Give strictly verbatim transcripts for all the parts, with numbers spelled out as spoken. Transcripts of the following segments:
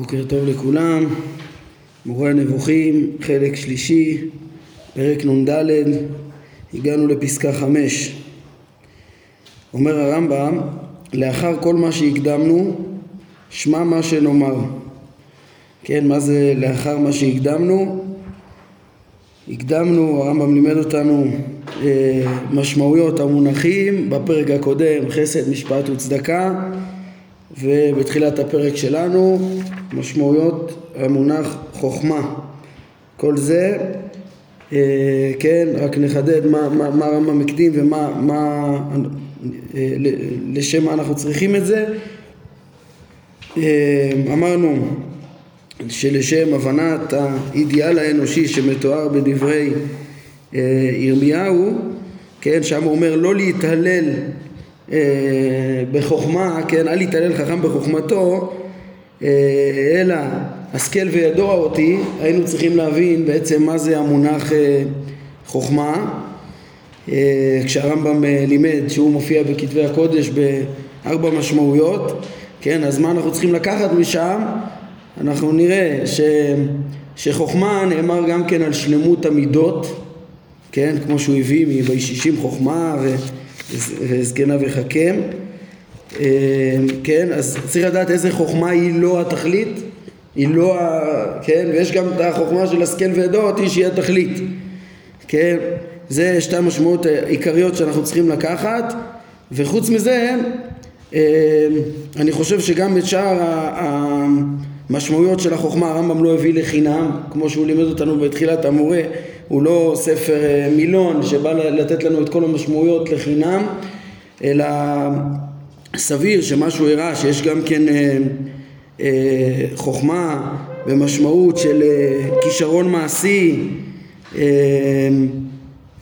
בוקר טוב לכולם, מורה הנבוכים, חלק שלישי, פרק נ"ד, הגענו לפסקה חמש. אומר הרמב"ם, לאחר כל מה שהקדמנו, שמע מה שנאמר. כן, מה זה לאחר מה שהקדמנו? הקדמנו, הרמב"ם לימד אותנו אה, משמעויות המונחים בפרק הקודם, חסד, משפט וצדקה, ובתחילת הפרק שלנו משמעויות המונח חוכמה. כל זה אה, כן, רק נחדד מה מה מה הרמב"ם מקדים ומה מה אה, לשם מה אנחנו צריכים את זה. אה, אמרנו שלשם הבנת האידיאל האנושי שמתואר בדברי אה, ירמיהו, כן, שם הוא אומר לא להתהלל בחוכמה, כן, אל יתהלל חכם בחוכמתו אלא השכל וידוע אותי. היינו צריכים להבין בעצם מה זה המונח חוכמה, כשהרמב"ם לימד שהוא מופיע בכתבי הקודש בארבע משמעויות, כן, אז מה אנחנו צריכים לקחת משם? אנחנו נראה ש... שחוכמה נאמר גם כן על שלמות המידות, כן, כמו שהוא הביא מבישישים חוכמה ו... וזקנה וחכם, כן, אז צריך לדעת איזה חוכמה היא לא התכלית, היא לא, כן, ויש גם את החוכמה של השכל וידוע אותי שהיא התכלית, כן, זה שתי המשמעות העיקריות שאנחנו צריכים לקחת. וחוץ מזה אני חושב שגם את שאר המשמעויות של החוכמה הרמב"ם לא הביא לחינם, כמו שהוא לימד אותנו בתחילת המורה, הוא לא ספר מילון שבא לתת לנו את כל המשמעויות לחינם, אלא סביר שמשהו הראה שיש גם כן חוכמה במשמעות של כישרון מעשי,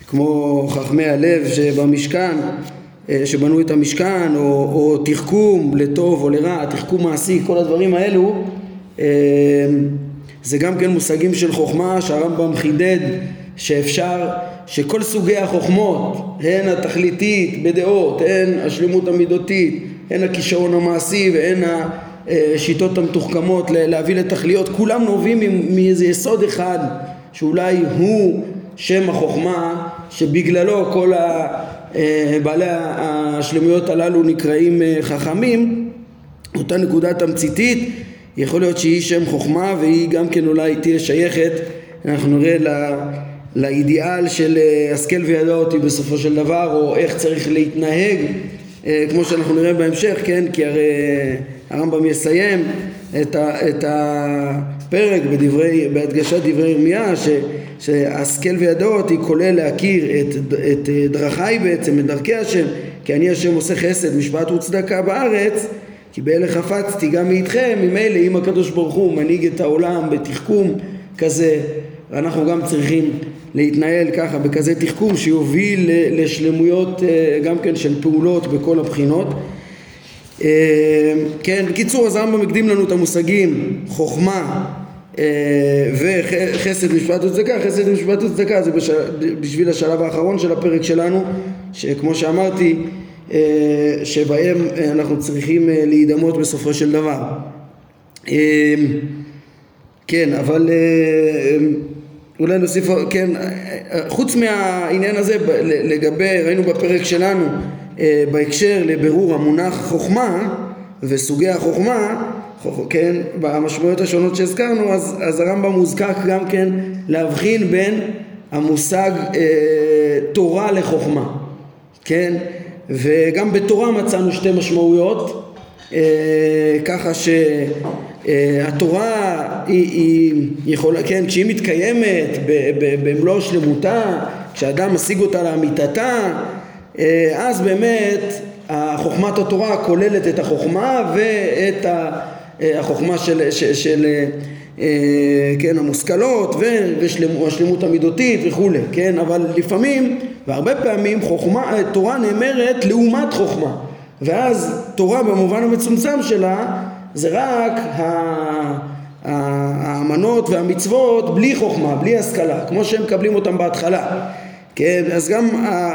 כמו חכמי הלב שבמשכן, שבנו את המשכן, או, או תחכום לטוב או לרע, תחכום מעשי, כל הדברים האלו, זה גם כן מושגים של חוכמה שהרמב"ם חידד שאפשר, שכל סוגי החוכמות, הן התכליתית בדעות, הן השלמות המידותית, הן הכישרון המעשי והן השיטות המתוחכמות להביא לתכליות, כולם נובעים מאיזה יסוד אחד שאולי הוא שם החוכמה, שבגללו כל בעלי השלמויות הללו נקראים חכמים. אותה נקודה תמציתית יכול להיות שהיא שם חוכמה, והיא גם כן אולי תהיה שייכת, אנחנו נראה לא, לאידיאל של השכל וידע אותי בסופו של דבר, או איך צריך להתנהג, כמו שאנחנו נראה בהמשך, כן, כי הרי הרמב"ם יסיים את, ה, את הפרק בדברי, בהדגשת דברי ירמיה, ש, שהשכל וידע אותי כולל להכיר את, את דרכי בעצם, את דרכי השם, כי אני השם עושה חסד, משפט וצדקה בארץ, כי באלה חפצתי גם מאיתכם. ממילא אם הקדוש ברוך הוא מנהיג את העולם בתחכום כזה, ואנחנו גם צריכים להתנהל ככה, בכזה תחכום שיוביל לשלמויות גם כן של פעולות בכל הבחינות. כן, בקיצור, אז הרמב"ם מקדים לנו את המושגים חוכמה וחסד משפט וצדקה. חסד משפט וצדקה זה בשביל השלב האחרון של הפרק שלנו, שכמו שאמרתי שבהם אנחנו צריכים להידמות בסופו של דבר. כן, אבל אולי נוסיף, כן, חוץ מהעניין הזה לגבי, ראינו בפרק שלנו בהקשר לבירור המונח חוכמה וסוגי החוכמה, כן, במשמעויות השונות שהזכרנו, אז, אז הרמב"ם מוזקק גם כן להבחין בין המושג אה, תורה לחוכמה, כן, וגם בתורה מצאנו שתי משמעויות, אה, ככה שהתורה היא, היא יכולה, כן, כשהיא מתקיימת במלוא שלמותה, כשאדם משיג אותה לאמיתתה, אה, אז באמת חוכמת התורה כוללת את החוכמה ואת החוכמה של, של, של אה, כן, המושכלות והשלמות המידותית וכו', כן, אבל לפעמים והרבה פעמים חוכמה, תורה נאמרת לעומת חוכמה, ואז תורה במובן המצומצם שלה זה רק האמנות והמצוות בלי חוכמה, בלי השכלה, כמו שהם מקבלים אותם בהתחלה, כן, אז גם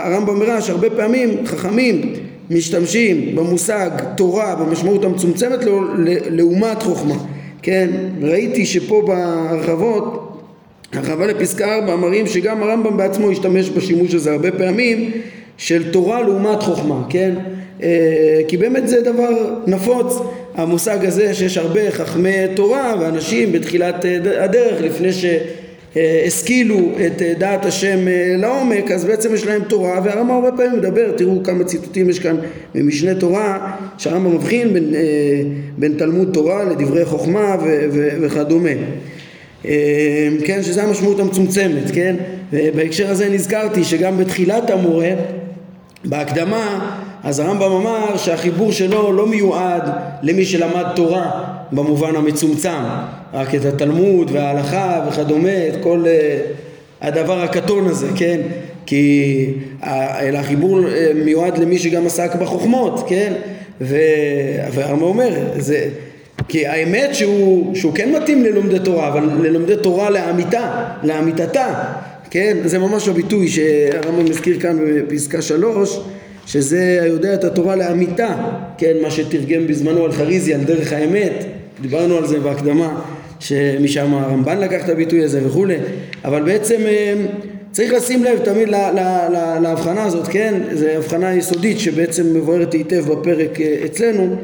הרמב"ם אומר שהרבה פעמים חכמים משתמשים במושג תורה במשמעות המצומצמת לעומת חוכמה, כן, ראיתי שפה בהרחבות, הרחבה לפסקה ארבע, מראים שגם הרמב"ם בעצמו השתמש בשימוש הזה הרבה פעמים, של תורה לעומת חוכמה, כן? כי באמת זה דבר נפוץ, המושג הזה שיש הרבה חכמי תורה ואנשים בתחילת הדרך, לפני שהשכילו את דעת השם לעומק, אז בעצם יש להם תורה, והרמב"ם הרבה פעמים מדבר, תראו כמה ציטוטים יש כאן ממשנה תורה, שהרמב"ם מבחין בין, בין תלמוד תורה לדברי חוכמה ו- ו- וכדומה. כן, שזה המשמעות המצומצמת, כן? ובהקשר הזה נזכרתי שגם בתחילת המורה, בהקדמה, אז הרמב"ם אמר שהחיבור שלו לא מיועד למי שלמד תורה במובן המצומצם, רק את התלמוד וההלכה וכדומה, את כל הדבר הקטון הזה, כן? כי החיבור מיועד למי שגם עסק בחוכמות, כן? והרמב"ם אומר, זה... כי האמת שהוא, שהוא כן מתאים ללומדי תורה, אבל ללומדי תורה לאמיתה, לאמיתתה, כן? זה ממש הביטוי שהרמב"ם מזכיר כאן בפסקה שלוש, שזה היודע את התורה לאמיתה, כן? מה שתרגם בזמנו על חריזי, על דרך האמת, דיברנו על זה בהקדמה, שמשם הרמב"ן לקח את הביטוי הזה וכו', אבל בעצם צריך לשים לב תמיד לה, לה, לה, להבחנה הזאת, כן? זו הבחנה יסודית שבעצם מבוארת היטב בפרק אצלנו,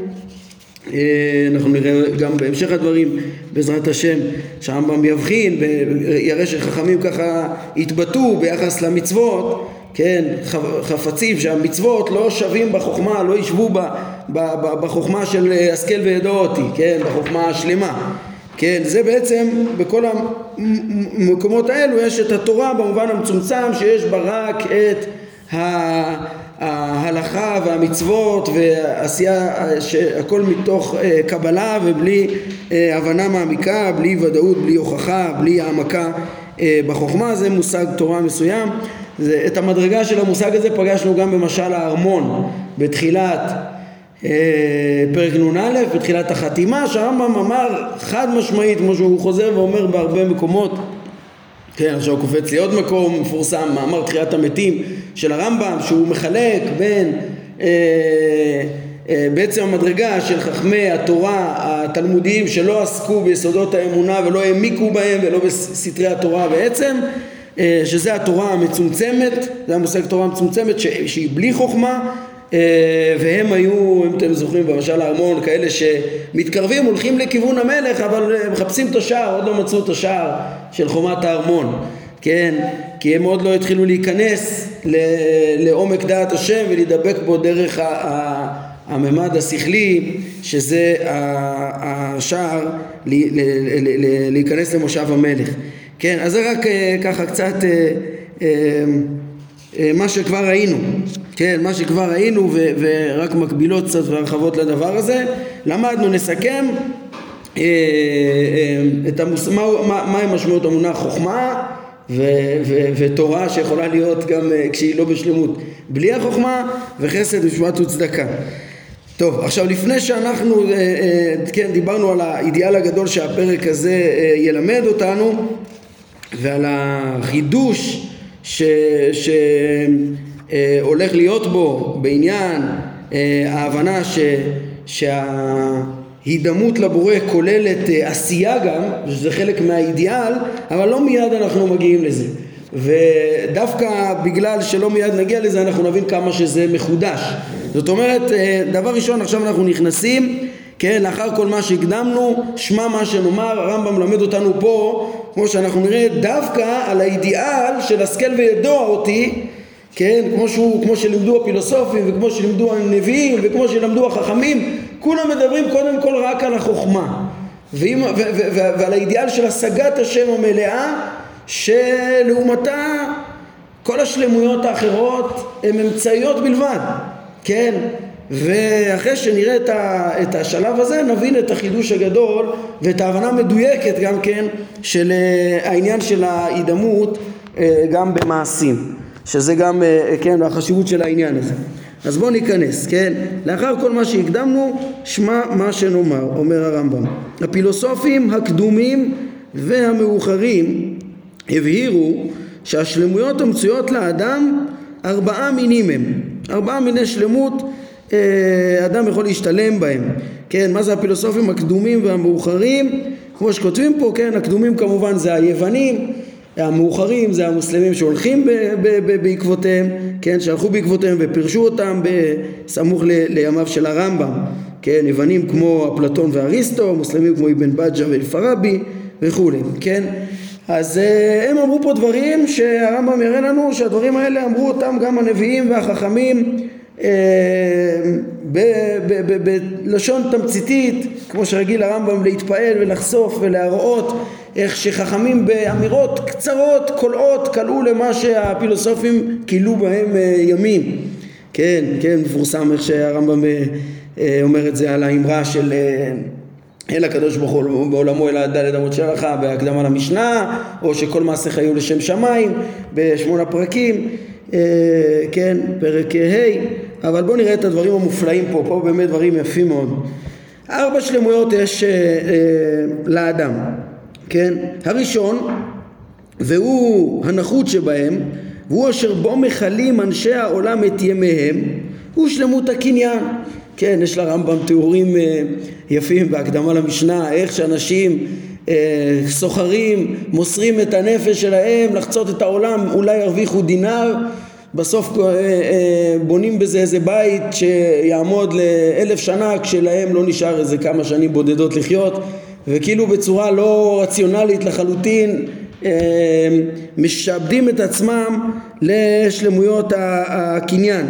אנחנו נראה גם בהמשך הדברים בעזרת השם שהרמב"ם יבחין ויראה שחכמים ככה התבטאו ביחס למצוות, כן, חפצים שהמצוות לא שווים בחוכמה, לא ישבו ב, ב, ב, בחוכמה של השכל וידע אותי, כן, בחוכמה השלמה, כן, זה בעצם בכל המקומות האלו יש את התורה במובן המצומצם שיש בה רק את ה... ההלכה והמצוות והעשייה שהכל מתוך קבלה ובלי הבנה מעמיקה, בלי ודאות, בלי הוכחה, בלי העמקה בחוכמה. זה מושג תורה מסוים. זה, את המדרגה של המושג הזה פגשנו גם במשל הארמון בתחילת פרק נון א', בתחילת החתימה, שהרמב"ם אמר חד משמעית, כמו שהוא חוזר ואומר בהרבה מקומות, כן, עכשיו קופץ לי עוד מקום מפורסם, מאמר תחיית המתים של הרמב"ם, שהוא מחלק בין אה, אה, בעצם המדרגה של חכמי התורה התלמודיים שלא עסקו ביסודות האמונה ולא העמיקו בהם ולא בסתרי התורה בעצם, אה, שזה התורה המצומצמת, זה המושג תורה המצומצמת ש, שהיא בלי חוכמה, אה, והם היו, אם אתם זוכרים במשל הארמון, כאלה שמתקרבים, הולכים לכיוון המלך, אבל מחפשים את השער, עוד לא מצאו את השער של חומת הארמון, כן, כי הם עוד לא התחילו להיכנס לעומק דעת השם ולהידבק בו דרך הממד השכלי, שזה השער להיכנס למושב המלך, כן, אז זה רק ככה קצת מה שכבר ראינו, כן, מה שכבר ראינו ורק מקבילות קצת והרחבות לדבר הזה, למדנו, נסכם את מה היא משמעות המונח חוכמה ותורה שיכולה להיות גם כשהיא לא בשלמות בלי החוכמה, וחסד משמעת וצדקה. טוב, עכשיו לפני שאנחנו כן דיברנו על האידיאל הגדול שהפרק הזה ילמד אותנו ועל החידוש שהולך להיות בו בעניין ההבנה שה הידמות לבורא כוללת עשייה גם, שזה חלק מהאידיאל, אבל לא מיד אנחנו מגיעים לזה. ודווקא בגלל שלא מיד נגיע לזה, אנחנו נבין כמה שזה מחודש. זאת אומרת, דבר ראשון, עכשיו אנחנו נכנסים, כן, לאחר כל מה שהקדמנו, שמה מה שנאמר, הרמב"ם מלמד אותנו פה, כמו שאנחנו נראה, דווקא על האידיאל של השכל וידע אותי, כן, כמו שהוא, כמו שלמדו הפילוסופים וכמו שלמדו הנביאים וכמו שלמדו החכמים, כולם מדברים קודם כל רק על החוכמה ועם, ו, ו, ו, ו, ועל האידיאל של השגת השם המלאה, שלעומתה כל השלמויות האחרות הן אמצעיות בלבד, כן, ואחרי שנראה את, ה, את השלב הזה נבין את החידוש הגדול ואת ההבנה המדויקת גם כן של העניין של ההידמות גם במעשים, שזה גם, כן, החשיבות של העניין הזה. אז בואו ניכנס, כן? לאחר כל מה שהקדמנו, שמה מה שנאמר, אומר הרמב"ם. הפילוסופים הקדומים והמאוחרים הבהירו שהשלמויות המצויות לאדם, ארבעה מינים הם. ארבעה מיני שלמות, אדם יכול להשתלם בהם. כן, מה זה הפילוסופים הקדומים והמאוחרים? כמו שכותבים פה, כן, הקדומים כמובן זה היוונים, המאוחרים זה המוסלמים שהולכים ב- ב- ב- בעקבותיהם, כן, שהלכו בעקבותיהם ופרשו אותם בסמוך ל- לימיו של הרמב"ם, כן, יוונים כמו אפלטון ואריסטו, מוסלמים כמו אבן בג'ה ואלפרבי וכו', כן. אז הם אמרו פה דברים שהרמב"ם יראה לנו שהדברים האלה אמרו אותם גם הנביאים והחכמים בלשון תמציתית, כמו שרגיל הרמב"ם להתפעל ולחשוף ולהראות איך שחכמים באמירות קצרות קולעות קלעו למה שהפילוסופים קילו בהם ימים. כן, כן, מפורסם איך שהרמב"ם אומר את זה על האמרה של אל הקדוש ברוך הוא בעולמו אלא ד' אמות של הלכה בהקדמה למשנה, או שכל מעשיך היו לשם שמיים בשמונה פרקים, כן, פרק ה'. אבל בואו נראה את הדברים המופלאים פה, פה באמת דברים יפים מאוד. ארבע שלמויות יש לאדם, כן, הראשון והוא הנחות שבהם, והוא אשר בו מחלים אנשי העולם את ימיהם, הוא שלמות הקניין. כן, יש לרמב"ם תיאורים יפים בהקדמה למשנה, איך שאנשים אה, סוחרים, מוסרים את הנפש שלהם, לחצות את העולם, אולי ירוויחו דינר, בסוף אה, אה, בונים בזה איזה בית שיעמוד לאלף שנה, כשלהם לא נשאר איזה כמה שנים בודדות לחיות, וכאילו בצורה לא רציונלית לחלוטין, אה, משעבדים את עצמם לשלמויות הקניין.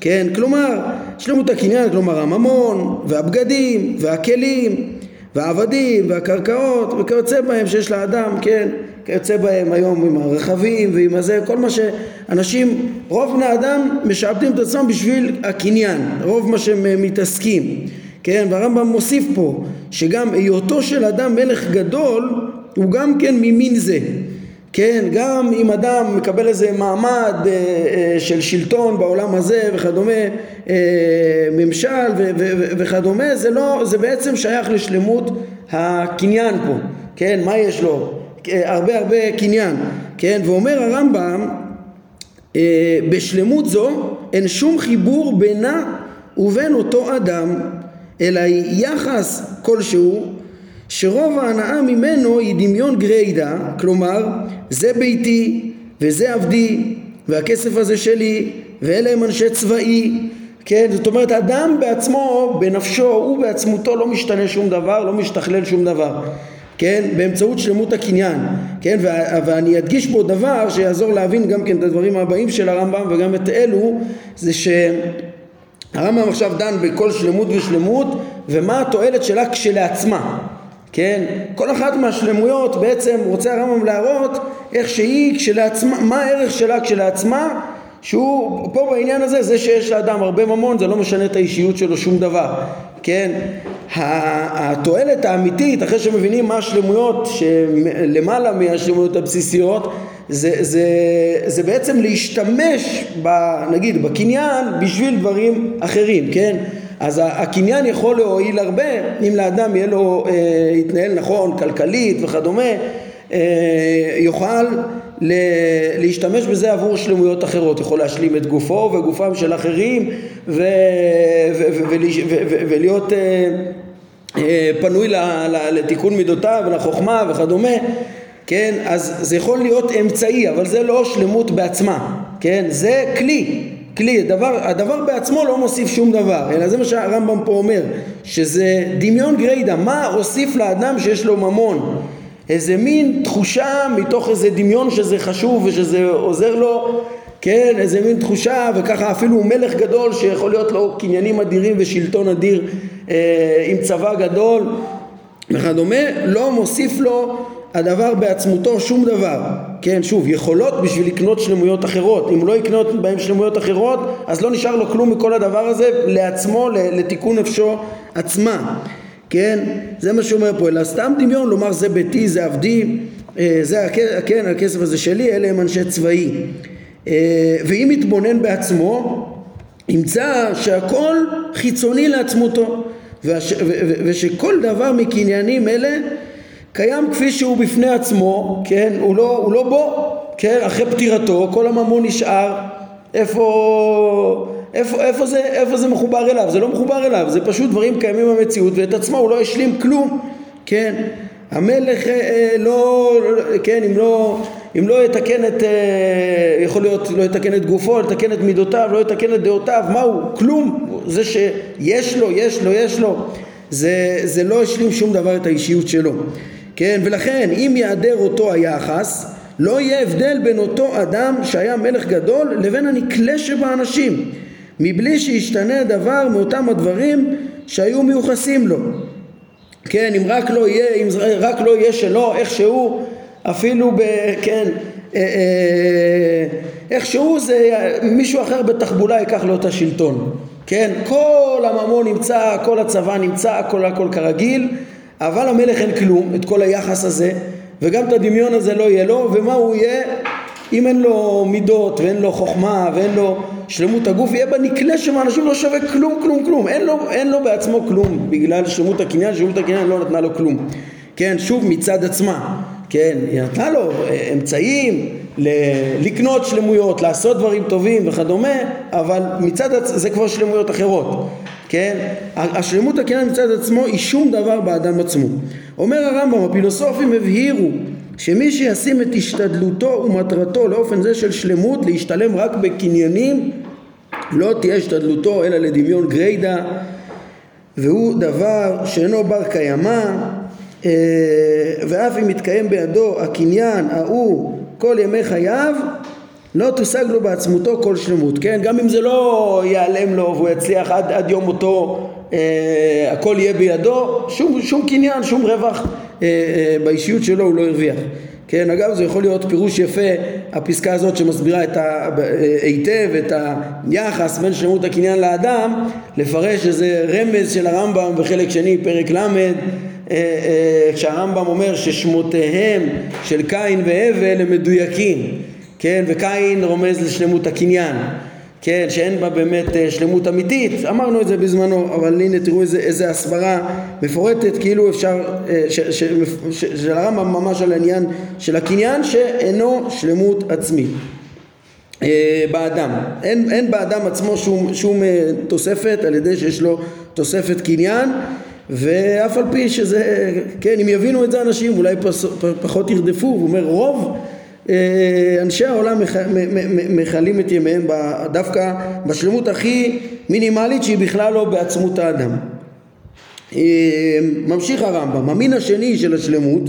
כן, כלומר, שלמות הקניין, כלומר הממון והבגדים והכלים והעבדים והקרקעות וכיוצא בהם שיש לאדם, כן, כיוצא בהם היום עם הרכבים ועם הזה, כל מה שאנשים, רוב בני אדם משעבדים את עצמם בשביל הקניין, רוב מה שהם מתעסקים, כן, והרמב"ם מוסיף פה שגם היותו של אדם מלך גדול הוא גם כן ממין זה. כן, גם אם אדם מקבל איזה מעמד אה, אה, של שלטון בעולם הזה וכדומה, אה, ממשל ו- ו- ו- וכדומה, זה לא, זה בעצם שייך לשלמות הקניין פה, כן, מה יש לו? אה, הרבה הרבה קניין, כן, ואומר הרמב"ם, אה, בשלמות זו אין שום חיבור בינה ובין אותו אדם, אלא יחס כלשהו, שרוב ההנאה ממנו היא דמיון גרידה, כלומר זה ביתי וזה עבדי והכסף הזה שלי ואלה הם אנשי צבאי, כן, זאת אומרת אדם בעצמו, בנפשו, הוא בעצמותו לא משתנה שום דבר, לא משתכלל שום דבר, כן, באמצעות שלמות הקניין, כן, ו- ואני אדגיש פה דבר שיעזור להבין גם כן את הדברים הבאים של הרמב"ם וגם את אלו, זה ש... הרמב"ם עכשיו דן בכל שלמות ושלמות ומה התועלת שלה כשלעצמה, כן, כל אחת מהשלמויות בעצם רוצה הרמב"ם להראות איך שהיא כשלעצמה, מה הערך שלה כשלעצמה, שהוא פה בעניין הזה, זה שיש לאדם הרבה ממון זה לא משנה את האישיות שלו שום דבר, כן, התועלת האמיתית אחרי שמבינים מה השלמויות שלמעלה מהשלמויות הבסיסיות, זה זה זה בעצם להשתמש נגיד בקניין בשביל דברים אחרים, כן, אז הקניין יכול להועיל הרבה אם לאדם יהיה לו אה, יתנהל נכון כלכלית וכדומה, אה, יוכל להשתמש בזה עבור שלמויות אחרות, יכול להשלים את גופו וגופם של אחרים ולהיות פנוי לתיקון מידותיו ולחוכמה וכדומה, כן, אז זה יכול להיות אמצעי אבל זה לא שלמות בעצמה, כן, זה כלי, כלי, הדבר, הדבר בעצמו לא מוסיף שום דבר, אלא זה מה שהרמב"ם פה אומר, שזה דמיון גרידה, מה הוסיף לאדם שיש לו ממון, איזה מין תחושה מתוך איזה דמיון שזה חשוב ושזה עוזר לו, כן, איזה מין תחושה, וככה אפילו הוא מלך גדול שיכול להיות לו קניינים אדירים ושלטון אדיר אה, עם צבא גדול וכדומה, לא מוסיף לו הדבר בעצמותו שום דבר, כן, שוב, יכולות בשביל לקנות שלמויות אחרות, אם לא יקנות בהם שלמויות אחרות אז לא נשאר לו כלום מכל הדבר הזה לעצמו, לתיקון נפשו עצמה, כן, זה מה שאומר פה, אלא סתם דמיון, לומר זה ביתי, זה עבדי, זה כן, הכסף הזה שלי, אלה הם אנשי צבאי, ואם יתבונן בעצמו ימצא שהכל חיצוני לעצמותו ושכל דבר מקניינים אלה קיים כפי שהוא בפני עצמו, כן, הוא לא, הוא לא בו, כן, אחרי פטירתו כל הממון נשאר, איפה איפה, איפה זה, איפה זה מחובר אליו? זה לא מחובר אליו, זה פשוט דברים קיימים במציאות, ואת עצמה הוא לא השלים כלום, כן? המלך אה, לא, כן, אם לא, אם לא יתקן את, אה, יכול להיות, לא יתקן את גופו, יתקן את מידותיו, לא יתקן את דעותיו, מהו? כלום. זה שיש לו, יש לו, יש לו. זה, זה לא השלים שום דבר את האישיות שלו. כן, ולכן, אם יעדר אותו היחס, לא יהיה הבדל בין אותו אדם שהיה מלך גדול לבין הנקלה שבאנשים, מבלי שישתנה דבר מאותם הדברים שהיו מיוחסים לו. כן, אם רק לא יהיה, אם רק לא יהיה שלו, איכשהו, אפילו ב... כן, אה, אה, איכשהו זה מישהו אחר בתחבולה ייקח לו את השלטון. כן, כל הממון נמצא, כל הצבא נמצא, כל הכל כרגיל, אבל המלך אין כלום, את כל היחס הזה, וגם את הדמיון הזה לא יהיה לו, ומה הוא יהיה? אם אין לו מידות, ואין לו חוכמה, ואין לו שלמות הגוף, יהיה בנקלה שמאנשים לא שווה כלום, כלום, כלום. אין לו, אין לו בעצמו כלום, בגלל שלמות הקניין, שלמות הקניין לא נתנה לו כלום. כן, שוב מצד עצמה. כן, היא נתנה לו אמצעים, ל- לקנות שלמויות, לעשות דברים טובים וכדומה, אבל מצד עצ... זה כבר שלמויות אחרות. כן, השלמות הקניין מצד עצמו היא שום דבר באדם עצמו. אומר הרמב"ם, הפילוסופים הבהירו שמי שישים את השתדלותו ומטרתו לאופן זה של שלמות להשתלם רק בקניינים, לא תהיה השתדלותו אלא לדמיון גרידה, והוא דבר שאינו בר קיימה, ואף אם יתקיים בידו הקניין ההוא כל ימי חייו, לא תושג לו בעצמותו כל שלמות. כן, גם אם זה לא ייעלם לו והוא יצליח עד, עד יום אותו, אה, הכל יהיה בידו, שום, שום קניין, שום רווח אה, אה, באישיות שלו הוא לא הרוויח. כן, אגב זה יכול להיות פירוש יפה, הפסקה הזאת שמסבירה את ה, היטב את היחס בין שלמות הקניין לאדם, לפרש איזה רמז של הרמב"ם בחלק שני פרק למד, כשהרמב"ם אומר ששמותיהם של קין והבל הם מדויקים, כן, וקין רומז לשלמות הקניין, כן, שאין בה באמת שלמות אמיתית, אמרנו את זה בזמנו, אבל הנה תראו איזה, איזה הסברה מפורטת, כאילו אפשר, של הרמב"ם ממש על העניין של הקניין שאינו שלמות עצמית באדם, אין, אין באדם עצמו שום, שום תוספת על ידי שיש לו תוספת קניין, ואף על פי שזה, כן, אם יבינו את זה אנשים אולי פחות ירדפו. הוא אומר רוב אנשי העולם מחלים את ימיהם דווקא בשלמות הכי מינימלית שהיא בכלל לא בעצמות האדם. ממשיך הרמב"ם, המין השני של השלמות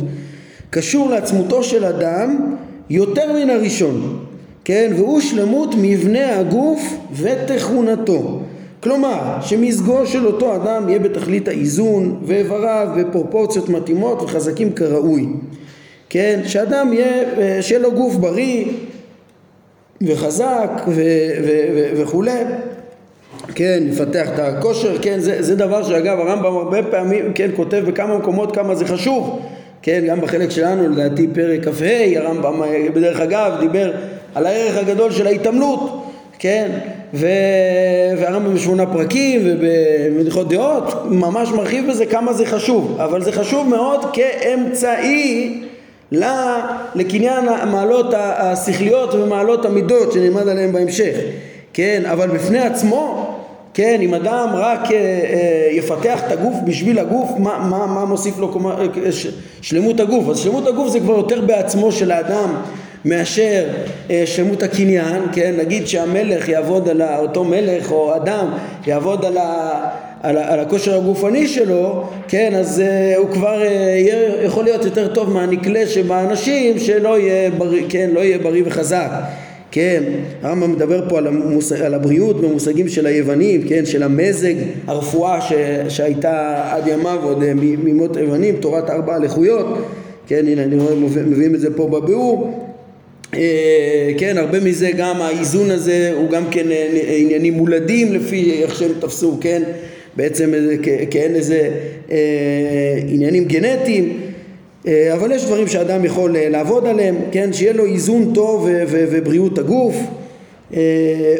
קשור לעצמותו של אדם יותר מן הראשון, כן, והוא שלמות מבנה הגוף ותכונתו, כלומר שמזגו של אותו אדם יהיה בתכלית האיזון ואיבריו בפרופורציות מתאימות וחזקים כראוי, כן, שאדם יהיה, שיהיה לו גוף בריא וחזק ו- ו- ו- וכולי, כן, יפתח את הכושר, כן, זה, זה דבר שאגב הרמב"ם הרבה פעמים, כן, כותב בכמה מקומות כמה זה חשוב, כן, גם בחלק שלנו לדעתי פרק כ"ה הרמב"ם בדרך אגב דיבר על הערך הגדול של ההתאמלות, כן, והרמב"ם בשמונה פרקים ובמדיחות דעות ממש מרחיב בזה כמה זה חשוב, אבל זה חשוב מאוד כאמצעי לקניין המעלות השכליות ומעלות המידות שנלמד עליהן בהמשך, כן, אבל בפני עצמו, כן, אם אדם רק יפתח את הגוף בשביל הגוף, מה, מה, מה מוסיף לו שלמות הגוף? אז שלמות הגוף זה כבר יותר בעצמו של האדם מאשר שלמות הקניין, כן, נגיד שהמלך יעבוד על אותו מלך או אדם יעבוד על ה... על, על הכושר הגופני שלו, כן, אז uh, הוא כבר uh, יכול להיות יותר טוב מהנקלה שבאנשים שלא יהיה בריא, כן, לא יהיה בריא וחזק, כן, הרמב"ם מדבר פה על, המוס... על הבריאות במושגים של היוונים, כן, של המזג, הרפואה ש... שהייתה עד ימיו עוד מימות היוונים, תורת ארבע הלכויות, כן, הנה אני רואה מביאים את זה פה בביאור, כן, הרבה מזה גם האיזון הזה הוא גם כן עניינים מולדים לפי איך שהם תפסו, כן, בעצם כאין איזה אה, עניינים גנטיים, אה, אבל יש דברים שאדם יכול אה, לעבוד עליהם, כן, שיהיה לו איזון טוב ו- ו- ובריאות הגוף. אה,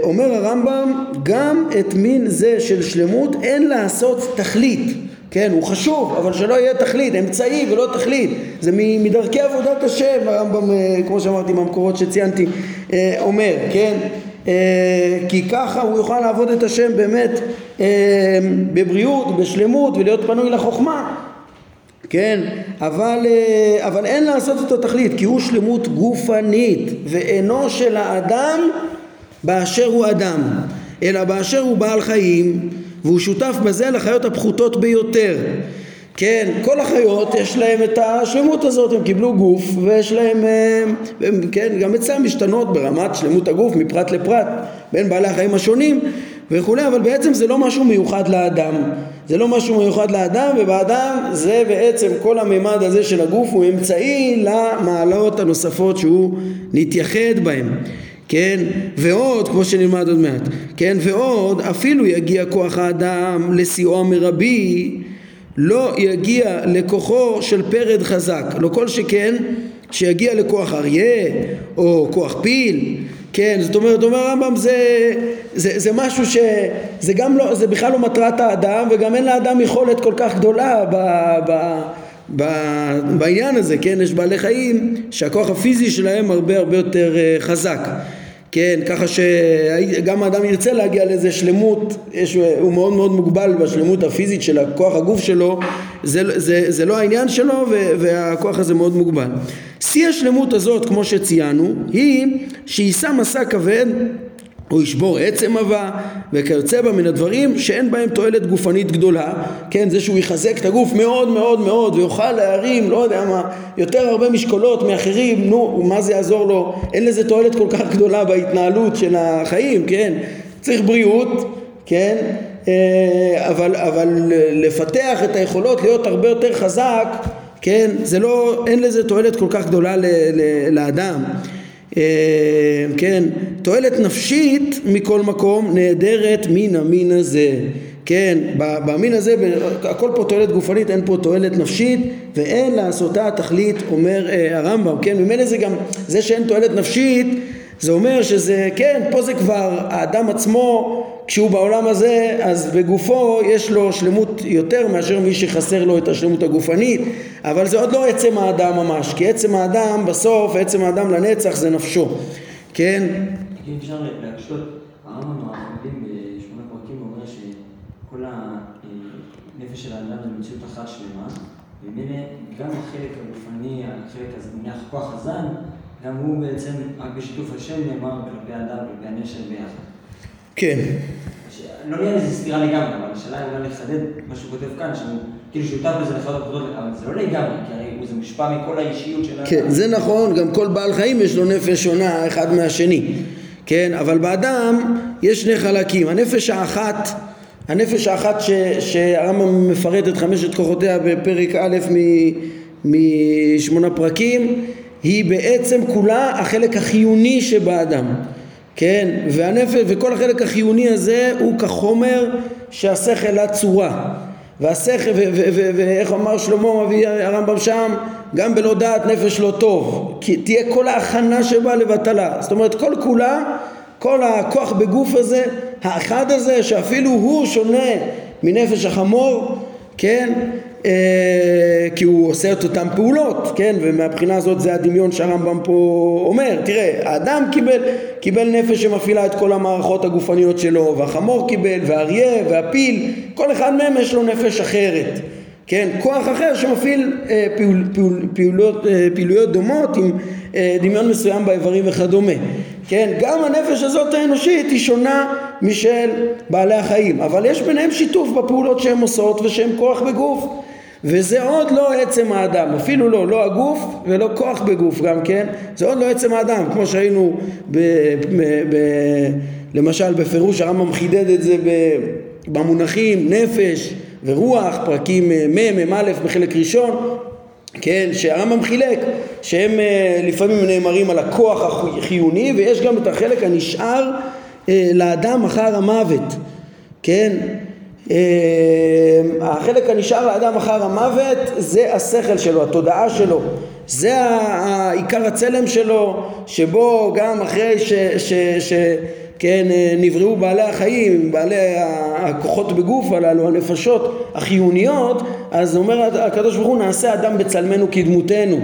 אומר הרמב"ם, גם את מין זה של שלמות אין לעשות תכלית, כן, הוא חשוב, אבל שלא יהיה תכלית, אמצעי ולא תכלית, זה מדרכי עבודת השם, הרמב"ם, אה, כמו שאמרתי במקורות שציינתי, אה, אומר, כן, כי ככה הוא יוכל לעבוד את השם באמת בבריאות, בשלמות, ולהיות פנוי לחוכמה. כן, אבל, אבל אין לעשות אותו תכלית, כי הוא שלמות גופנית, ואינו של האדם באשר הוא אדם, אלא באשר הוא בעל חיים, והוא שותף בזה לחיות הפחותות ביותר. כן, כל החיות יש להם את השלמות הזאת, הם קיבלו גוף, ויש להם, הם, כן, גם אצלם משתנות ברמת שלמות הגוף, מפרט לפרט, בין בעלי החיים השונים וכולי, אבל בעצם זה לא משהו מיוחד לאדם, זה לא משהו מיוחד לאדם, ובאדם זה בעצם כל הממד הזה של הגוף, הוא אמצעי למעלות הנוספות שהוא נתייחד בהם. כן, ועוד, כמו שנלמד עוד מעט, כן, ועוד, אפילו יגיע כוח האדם לסיוע מרבי, לא יגיע לכוחו של פרד חזק, לא כל שכן שיגיע לכוח אריה או כוח פיל. כן, זאת אומרת, אומר הרמב"ם, זה, זה, זה משהו ש... זה, גם לא, זה בכלל לא מטרת האדם, וגם אין לאדם יכולת כל כך גדולה ב, ב, ב, בעניין הזה. כן, יש בעלי חיים שהכוח הפיזי שלהם הרבה הרבה יותר חזק. כן, ככה שגם האדם ירצה להגיע לאיזה שלמות, יש, הוא מאוד מאוד מוגבל בשלמות הפיזית של הכוח הגוף שלו, זה, זה, זה לא העניין שלו, והכוח הזה מאוד מוגבל. שיא השלמות הזאת, כמו שציינו, היא שיישא מסע כבד, הוא ישבור עצם הווה וכיוצא בה מן הדברים שאין בהם תועלת גופנית גדולה. כן, זה שהוא יחזק את הגוף מאוד מאוד מאוד ויוכל להרים, לא יודע מה, יותר הרבה משקולות מאחרים, נו, מה זה יעזור לו? אין לזה תועלת כל כך גדולה בהתנהלות של החיים. כן, צריך בריאות, כן, אבל, אבל לפתח את היכולות להיות הרבה יותר חזק, כן, זה לא, אין לזה תועלת כל כך גדולה ל, ל, לאדם. כן, תועלת נפשית מכל מקום נהדרת מן המין הזה. כן, במין הזה הכל פה תועלת גופנית, אין פה תועלת נפשית, ואין לעשותה תכלית, אומר הרמב"ם. כן, ממילא זה גם, זה שאין תועלת נפשית, זה אומר שזה, כן, פה זה כבר האדם עצמו, כשהוא בעולם הזה, אז בגופו יש לו שלמות יותר מאשר מי שחסר לו את השלמות הגופנית, אבל זה עוד לא עצם האדם ממש, כי עצם האדם בסוף, עצם האדם לנצח זה נפשו. כן? אם אפשר להקשות, הרמב"ם המערבים בשמונה פרקים אומר שכל הנפש של האדם זה מציאות אחת שלמה, ובאמת גם החלק הגופני, החלק הזמני, כוח הזן, גם הוא בעצם רק בשיתוף השם נאמר בלבי האדם ובלבי הנשם ביחד. כן. לא נראה לי זה סתירה לגמרי, אבל השאלה היא אולי לחדד מה שהוא כותב כאן, שהוא כאילו שותף בזה לחיות הפחותות, אבל זה לא לגמרי, כי הרי זה מושפע מכל האישיות שלנו. כן, זה נכון, גם כל בעל חיים יש לו נפש שונה אחד מהשני. כן, אבל באדם יש שני חלקים, הנפש האחת, הנפש האחת שהרמב"ם מפרט את חמשת כוחותיה בפרק א' משמונה פרקים, היא בעצם כולה החלק החיוני שבאדם. כן, והנפש, וכל החלק החיוני הזה הוא כחומר שהשכל הצורה, והשכל, ואיך אמר שלמה אבי הרמב"ם שם, גם בלא דעת נפש לא טוב, כי תהיה כל ההכנה שבא לבטלה. זאת אומרת, כל כולה, כל הכוח בגוף הזה, האחד הזה, שאפילו הוא שונה מנפש החמור, כן, כי הוא עושה את אותן פעולות, כן, ומהבחינה הזאת זה הדמיון שהרמב"ם פה אומר. תראה, האדם קיבל, קיבל נפש שמפעילה את כל המערכות הגופניות שלו, והחמור קיבל, והאריה, והפיל, כל אחד מהם יש לו נפש אחרת, כן, כוח אחר שמפעיל אה, פעול, פעול, פעולות, אה, פעילויות דומות עם אה, דמיון מסוים באיברים וכדומה. כן, גם הנפש הזאת האנושית היא שונה משל בעלי החיים, אבל יש ביניהם שיתוף בפעולות שהם עושות ושהם כוח בגוף, וזה עוד לא עצם האדם, אפילו לא, לא הגוף ולא כוח בגוף גם כן, זה עוד לא עצם האדם, כמו שהיינו ב, ב, ב, למשל בפירוש הרמב"ם חידד את זה במונחים נפש ורוח, פרקים מ' א' בחלק ראשון, כן, שהרמב"ם חילק, שהם לפעמים נאמרים על הכוח החיוני, ויש גם את החלק הנשאר לאדם אחר המוות. כן, החלק הנשאר לאדם אחר המוות זה השכל שלו, התודעה שלו, זה העיקר הצלם שלו, שבו גם אחרי ש... ש, ש כן, נבראו בעלי החיים, בעלי הכוחות בגוף, הללו, הנפשות החיוניות, אז אומר הקדוש ברוך הוא, נעשה אדם בצלמנו כדמותנו.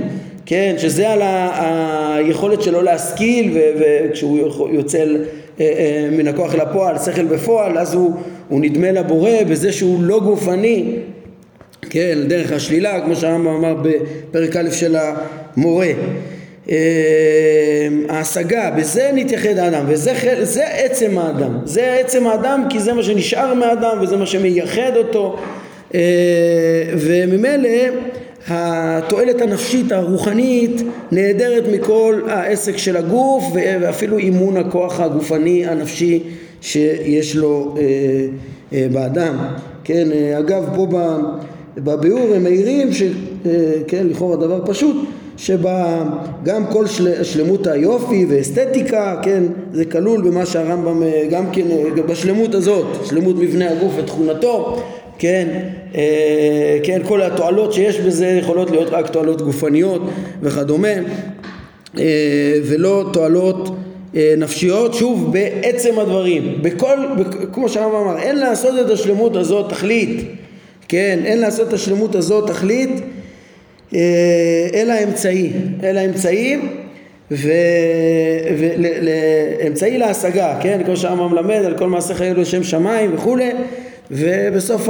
כן, שזה על היכולת שלו להשכיל, וכשהוא יוצא מן הכוח אל הפועל, שכל בפועל, אז הוא, הוא נדמה לבורא בזה שהוא לא גופני, כן, דרך השלילה, כמו שהרמב"ם אמר בפרק א' של המורה. ההשגה, בזה נתייחד האדם, וזה זה עצם האדם, זה עצם האדם, כי זה מה שנשאר מהאדם וזה מה שמייחד אותו, וממילא התועלת הנפשית הרוחנית נהדרת מכל העסק של הגוף ואפילו אימון הכוח הגופני הנפשי שיש לו באדם. כן, אגב פה בביאור הם מהירים שכן לכאורה דבר פשוט, שגם כל של, שלמות היופי ואסתטיקה, כן, זה כלול במה שהרמב"ם גם כן בשלמות הזאת, שלמות מבנה הגוף ותכונתו, כן, אה, כן, כל התועלות שיש בזה יכולות להיות רק תועלות גופניות וכדומה, אה, ולא תועלות אה, נפשיות, שוב בעצם הדברים, בכל, בכ, כמו שהרמב"ם אמר, אין לעשות את השלמות הזאת תכלית, כן, אין לעשות את השלמות הזאת תכלית, אלא אמצעי, אלא אמצעי ואמצעי להשגה, כן, כמו שהרמב"ם מלמד על כל מעשה חיי לשם שמיים וכו', ובסוף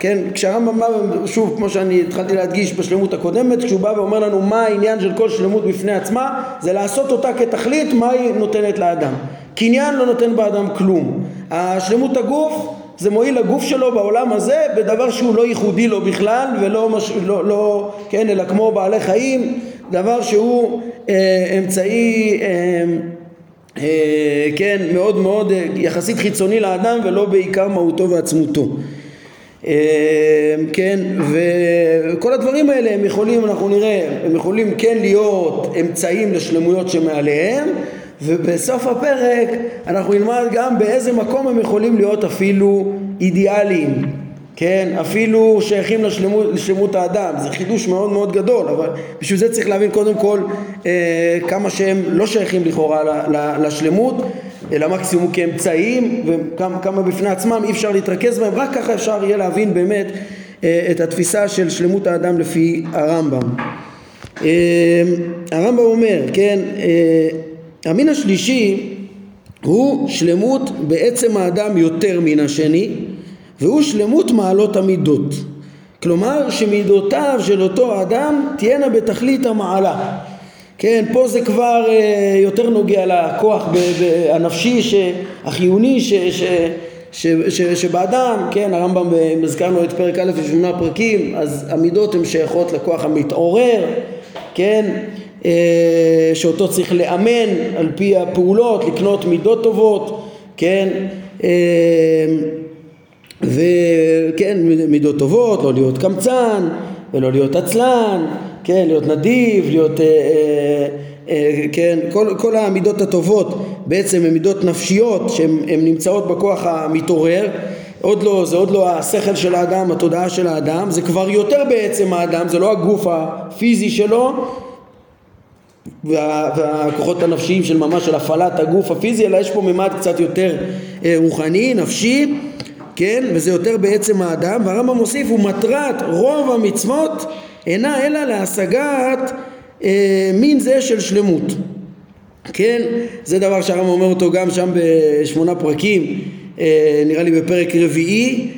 כן, כשהרמב"ם בא, שוב כמו שאני התחלתי להדגיש בשלמות הקודמת, כשהוא בא ואומר לנו מה העניין של כל שלמות בפני עצמה, זה לעשות אותה כתכלית מה היא נותנת לאדם. קניין לא נותן באדם כלום, השלמות הגוף זה מועיל הגוף שלו בעולם הזה בדבר שהוא לא ייחודי לו בכלל ולא מש... לא, לא, כן, אלא כמו בעלי חיים, דבר שהוא אה, אמצעי אה, אה, כן, מאוד מאוד אה, יחסית חיצוני לאדם ולא בעיקר מהותו ועצמותו, אה, כן, וכל הדברים האלה הם יכולים, אנחנו נראה, הם יכולים כן להיות אמצעים לשלמויות שמעליהם, ובסוף הפרק אנחנו נלמד גם באיזה מקום הם יכולים להיות אפילו אידיאליים, כן, אפילו שייכים לשלמות, לשלמות האדם. זה חידוש מאוד מאוד גדול, אבל בשביל זה צריך להבין קודם כל אה, כמה שהם לא שייכים לכאורה לשלמות, אלא מקסימום כאמצעים, וכמה בפני עצמם אי אפשר להתרכז בהם, רק ככה אפשר יהיה להבין באמת אה, את התפיסה של שלמות האדם לפי הרמב"ם. אה, הרמב"ם אומר, כן, אה, המין השלישי הוא שלמות בעצם האדם יותר מן השני, והוא שלמות מעלות המידות. כלומר שמידותיו של אותו האדם תהיינה בתכלית המעלה. כן, פה זה כבר אה, יותר נוגע לכוח הנפשי ש, החיוני ש, ש, ש, ש, שבאדם, כן, הרמב"ם מזכרנו את פרק א' ושמונה פרקים, אז המידות הן שייכות לכוח המתעורר, כן, שאותו צריך לאמן על פי הפעולות, לקנות מידות טובות, כן, וכן, מידות טובות, לא להיות קמצן ולא להיות עצלן, כן, להיות נדיב, להיות, כן, כל, כל המידות הטובות בעצם הן מידות נפשיות שהן נמצאות בכוח המתעורר. עוד לא, זה עוד לא השכל של האדם, התודעה של האדם, זה כבר יותר בעצם האדם, זה לא הגוף הפיזי שלו וה, והכוחות הנפשיים של ממש של הפעלת הגוף הפיזי, אלא יש פה ממד קצת יותר אה, רוחני, נפשי, כן, וזה יותר בעצם האדם. והרמב"ם מוסיף, ומטרת רוב המצוות אינה אלא להשגת אה, מין זה של שלמות, כן, זה דבר שהרמב"ם אומר אותו גם שם בשמונה פרקים, אה, נראה לי בפרק רביעי,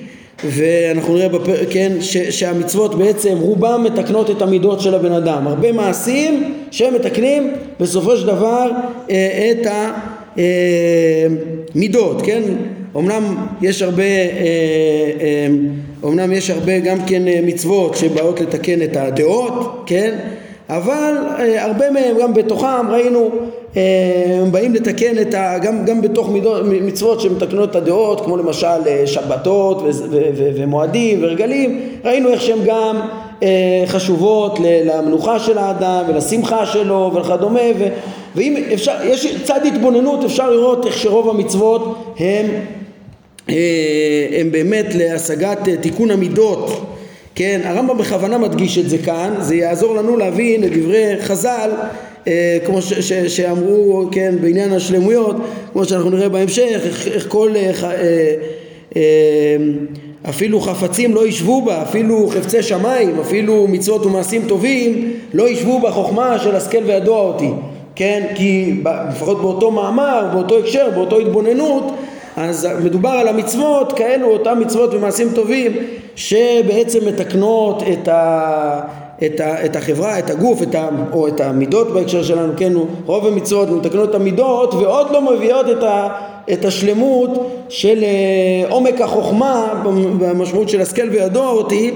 ואנחנו נראה בפרק, כן, ש, שהמצוות בעצם רובם מתקנות את המידות של הבן אדם, הרבה מעשים שמתקנים בסופו של דבר אה, את המידות, אה, כן, אמנם יש הרבה אה, אה, אמנם יש הרבה גם כן מצוות שבאות לתקן את הדעות, כן, אבל אה, הרבה מהם גם בתוכם ראינו הם באים לתקן את ה, גם, גם בתוך מידות, מצוות שמתקנות את הדעות, כמו למשל שבתות ו, ו, ו, ומועדים ורגלים, ראינו איך שהן גם אה, חשובות למנוחה של האדם ולשמחה שלו וכדומה, ו, ואם אפשר, יש צד התבוננות אפשר לראות איך שרוב המצוות הם, אה, הם באמת להשגת תיקון המידות, כן, הרמב"ם בכוונה מדגיש את זה כאן, זה יעזור לנו להבין את דברי חז"ל, אה, כמו ש- ש- שאמרו, כן, בעניין השלמויות, כמו שאנחנו נראה בהמשך, איך, איך כל, אה, אה, אפילו חפצים לא ישבו בה, אפילו חפצי שמיים, אפילו מצוות ומעשים טובים, לא ישבו בה חוכמה של השכל והדוע אותי, כן, כי לפחות באותו מאמר, באותו הקשר, באותו התבוננות, אז מדובר על המצוות, כאלו אותם מצוות ומעשים טובים שבעצם מתקנות את ה... את ה... את החברה, את הגוף, את ה... או את המידות בהקשר שלנו, כן, רוב המצוות מתקנות את המידות ועוד לא מביאות את ה... את השלמות של עומק החוכמה במשמעות של השכל וידוע אותי,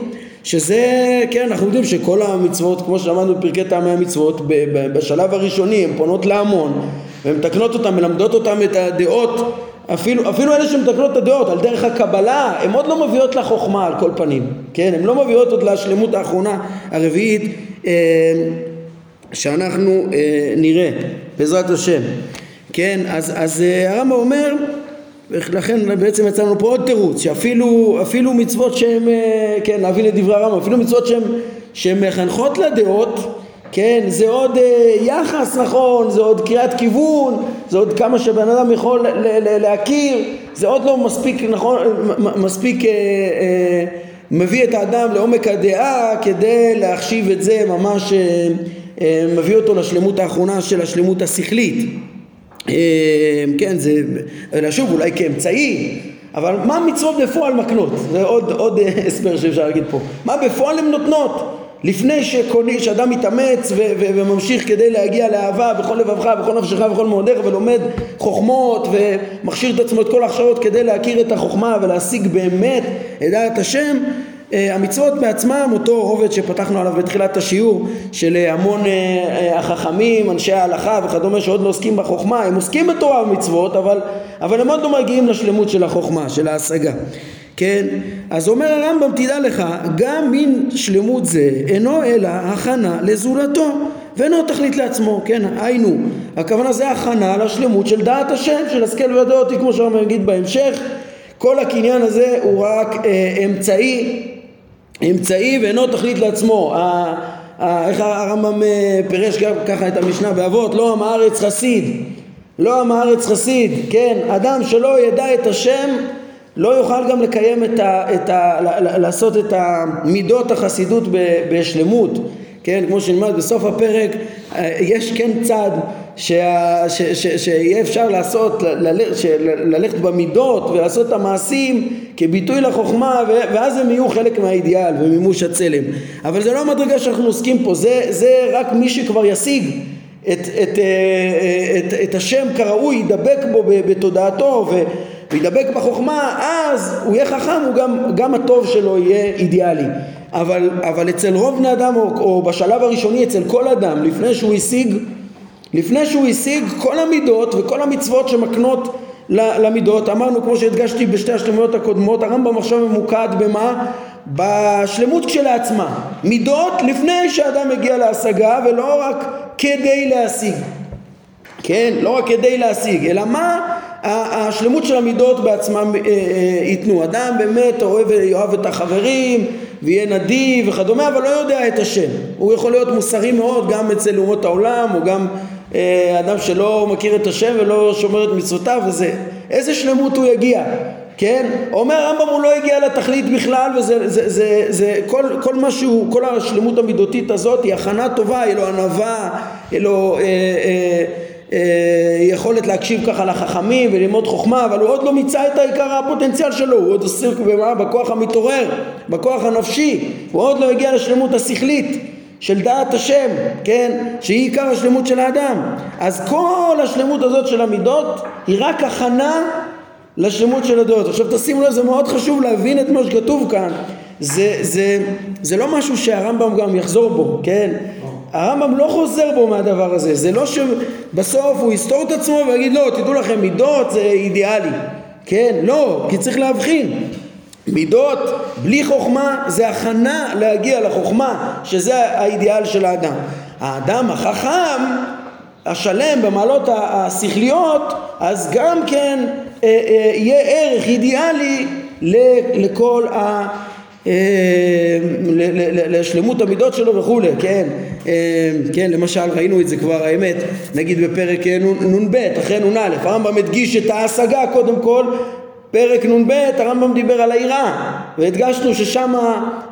שזה, כן, אנחנו יודעים שכל המצוות, כמו שלמדנו בפרקי טעמי המצוות, בשלב הראשוני הן פונות להמון, והן מתקנות אותן, מלמדות אותן את הדעות, אפילו, אפילו אלה שמתקנות את הדעות, על דרך הקבלה, הן עוד לא מביאות לחוכמה על כל פנים, כן, הן לא מביאות עוד לשלמות האחרונה, הרביעית, שאנחנו נראה, בעזרת השם. כן, אז, אז הרמב"ם אומר, לכן בעצם יצאנו פה עוד תירוץ, שאפילו אפילו מצוות שהן, כן, להבין את דברי הרמב"ם, אפילו מצוות שהן, שהן מחנכות לדעות, כן, זה עוד יחס נכון, זה עוד קריאת כיוון, זה עוד כמה שבן אדם יכול להכיר, זה עוד לא מספיק נכון, מספיק מביא את האדם לעומק הדעה כדי להחשיב את זה, ממש מביא אותו לשלמות האחרונה של השלמות השכלית. כן, זה לשוב אולי כאמצעי, אבל מה מצוות בפועל מקנות? זה עוד, עוד הסבר שאפשר להגיד פה. מה בפועל הן נותנות? לפני שקוני, שאדם מתאמץ ו- ו- וממשיך כדי להגיע לאהבה בכל לבבך, בכל נפשך, בכל מאודך, ולומד חוכמות ומכשיר את עצמו את כל ההכשרות כדי להכיר את החוכמה ולהשיג באמת את דעת השם, המצוות בעצמם, אותו רובד שפתחנו עליו בתחילת השיעור של המון החכמים, אנשי ההלכה וכדומה שעוד לא עוסקים בחוכמה, הם עוסקים בתורה ומצוות, אבל, אבל הם עוד לא מגיעים לשלמות של החוכמה, של ההשגה. כן? אז אומר הרמב"ם, תדע לך, גם מין שלמות זה אינו אלא הכנה לזולתו ואינו תכלית לעצמו, כן? היינו, הכוונה זה הכנה לשלמות של דעת השם, של השכל ודעותי, כמו שהרמב"ם יגיד בהמשך, כל הקניין הזה הוא רק אה, אמצעי, אמצעי ואינו תכלית לעצמו. ה, ה, איך הרמב"ם פירש גם ככה את המשנה באבות, לא עם הארץ חסיד, לא עם הארץ חסיד, כן, אדם שלא ידע את השם לא יוכל גם לקיים את ה, את ה, לעשות את המידות החסידות בשלמות, כן, כמו שנלמד בסוף הפרק, יש כן צד שיהיה ש- ש- ש- אפשר לעשות, ל- ל- ש- ל- ללכת במידות ולעשות את המעשים כביטוי לחוכמה, ו- ואז הם יהיו חלק מהאידיאל ומימוש הצלם, אבל זה לא המדרגה שאנחנו עוסקים פה, זה, זה רק מי שכבר ישיג את, את, את, את, את השם כראוי, ידבק בו בתודעתו ו... וידבק בחוכמה, אז הוא יהיה חכם, הוא גם, גם הטוב שלו יהיה אידיאלי. אבל, אבל אצל רוב בני אדם, או, או בשלב הראשוני, אצל כל אדם, לפני שהוא השיג, לפני שהוא השיג כל המידות וכל המצוות שמקנות למידות, אמרנו, כמו שהדגשתי בשתי השלמויות הקודמות, הרמב"ם עכשיו ממוקד במה? בשלמות כשלעצמה. מידות לפני שאדם הגיע להשגה, ולא רק כדי להשיג. כן, לא רק כדי להשיג, אלא מה? השלמות של המידות בעצמם ייתנו. אדם באמת אוהב ויאהב את החברים ויהיה נדיב וכדומה, אבל לא יודע את השם. הוא יכול להיות מוסרי מאוד גם אצל אומות העולם, או גם אדם שלא מכיר את השם ולא שומר את מצוותיו, וזה איזה שלמות הוא יגיע, כן? אומר הרמב"ם, הוא לא הגיע לתכלית בכלל, וזה זה, זה, זה, כל, כל משהו, כל השלמות המידותית הזאת היא הכנה טובה, היא לא ענווה, היא לא אה, אה, יכולת להקשיב ככה לחכמים וללמוד חוכמה, אבל הוא עוד לא מיצה את העיקר הפוטנציאל שלו, הוא עוד עוסק בכוח המתעורר, בכוח הנפשי, הוא עוד לא הגיע לשלמות השכלית של דעת השם, כן, שהיא עיקר השלמות של האדם. אז כל השלמות הזאת של המידות היא רק הכנה לשלמות של הדעות. עכשיו תשימו לב, זה מאוד חשוב להבין את מה שכתוב כאן, זה, זה, זה לא משהו שהרמב"ם גם יחזור בו, כן, הרמב"ם לא חוזר בו מהדבר הזה, זה לא שבסוף הוא יסתור את עצמו ויגיד, לא, תדעו לכם, מידות זה אידיאלי, כן, לא, כי צריך להבחין, מידות בלי חוכמה זה הכנה להגיע לחוכמה, שזה האידיאל של האדם. האדם החכם, השלם במעלות השכליות, אז גם כן אה, אה, יהיה ערך אידיאלי ל, לכל ה... לשלמות המידות שלו וכולי, כן, כן, למשל ראינו את זה כבר, האמת, נגיד בפרק נ"ב, אחרי נ"א, הרמב"ם הדגיש את ההשגה קודם כל, פרק נ"ב, הרמב"ם דיבר על היראה, והדגשנו ששם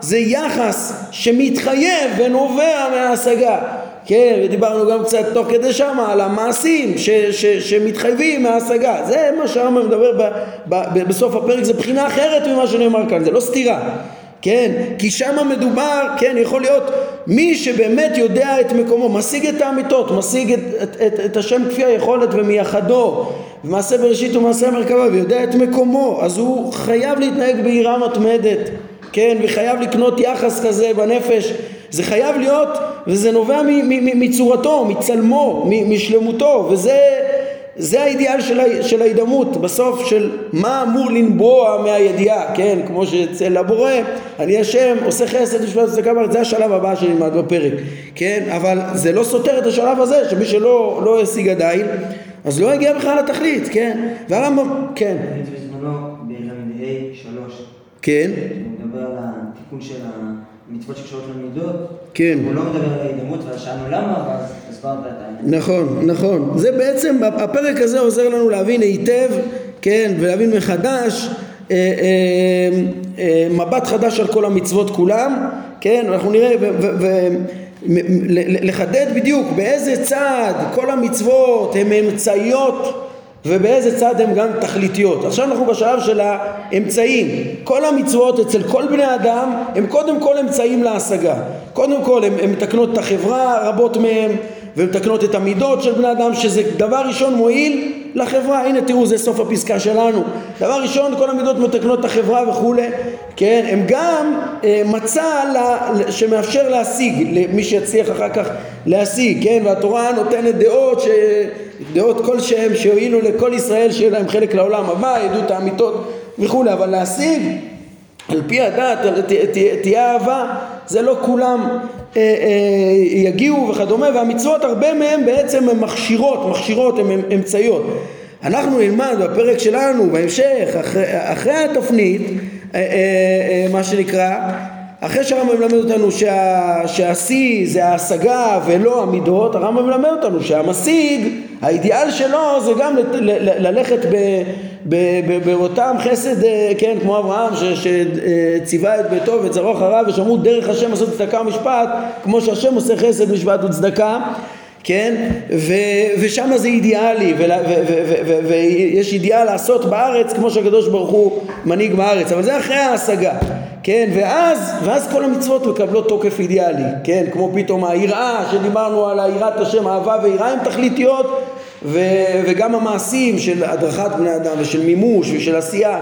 זה יחס שמתחייב ונובע מההשגה, כן, ודיברנו גם קצת תוך כדי שמה על המעשים ש, ש, שמתחייבים מההשגה. זה מה שהרמב"ם מדבר ב, ב, ב, בסוף הפרק, זה בחינה אחרת ממה שנאמר כאן, זה לא סתירה. כן, כי שמה מדובר, כן, יכול להיות מי שבאמת יודע את מקומו, משיג את האמיתות, משיג את, את, את, את השם כפי היכולת ומייחדו, ומעשה בראשית ומעשה המרכבה, ויודע את מקומו, אז הוא חייב להתנהג ביראה מתמדת, כן, וחייב לקנות יחס כזה בנפש, זה חייב להיות, וזה נובע מ, מ, מ, מצורתו, מצלמו, מ, משלמותו, וזה זה האידיאל של, ה, של ההידמות, בסוף של מה אמור לנבוע מהידיעה, כן, כמו שאצל הבורא, אני השם, עושה חסד ושפט וצדק בארץ, זה השלב הבא שנלמד בפרק, כן, אבל זה לא סותר את השלב הזה, שמי שלא לא השיג עדיין, אז לא הגיע בכלל לתכלית, כן, והרמב"ם, כן. אני חושב בזמנו בלמ"ד שלוש. כן. הוא מדבר על התיקון של המצוות שקשורות למידות, כן. הוא לא מדבר על ההידמות ושאלנו למה, אז הסברת עדיין. נכון, נכון. זה בעצם, הפרק הזה עוזר לנו להבין היטב, כן, ולהבין מחדש, אה, אה, אה, מבט חדש על כל המצוות כולם, כן, אנחנו נראה, ו... ו, ו לחדד בדיוק באיזה צעד כל המצוות הן אמצעיות ובאיזה צעד הן גם תכליתיות. עכשיו אנחנו בשלב של האמצעים. כל המצוות אצל כל בני אדם הם קודם כל אמצעים להשגה. קודם כל הם מתקנות את החברה, רבות מהם, ומתקנות את המידות של בני אדם, שזה דבר ראשון מועיל לחברה. הנה תראו, זה סוף הפסקה שלנו. דבר ראשון, כל המידות מתקנות את החברה וכו'. כן, הם גם אה, מצע לה, שמאפשר להשיג, למי שיצליח אחר כך להשיג, כן, והתורה נותנת דעות, ש, דעות כלשהם שהועילו לכל ישראל, שיהיה להם חלק לעולם הבא, עדות האמיתות וכו'. אבל להשיג, על פי הדעת, תהיה אהבה, זה לא כולם אה, אה, יגיעו וכדומה, והמצוות הרבה מהם בעצם הן מכשירות, מכשירות הן אמצעיות. אנחנו נלמד בפרק שלנו, בהמשך, אחרי, אחרי התפנית, אה, אה, אה, מה שנקרא, אחרי שהרמב"ם מלמד אותנו שה, שהשיא זה ההשגה ולא המידות, הרמב"ם מלמד אותנו שהמשיג, האידיאל שלו זה גם ללכת באותם חסד, כן, כמו אברהם שציווה את ביתו ואת זרעו אחריו ושמעו דרך השם עשו צדקה ומשפט, כמו שהשם עושה חסד משפט וצדקה, כן, ושם זה אידיאלי, ויש אידיאל לעשות בארץ כמו שהקדוש ברוך הוא מנהיג בארץ, אבל זה אחרי ההשגה, כן, ואז, ואז כל המצוות מקבלות תוקף אידיאלי, כן, כמו פתאום היראה שדיברנו על היראת השם, אהבה ויראה עם תכליתיות, וגם המעשים של הדרכת בני אדם ושל מימוש ושל עשייה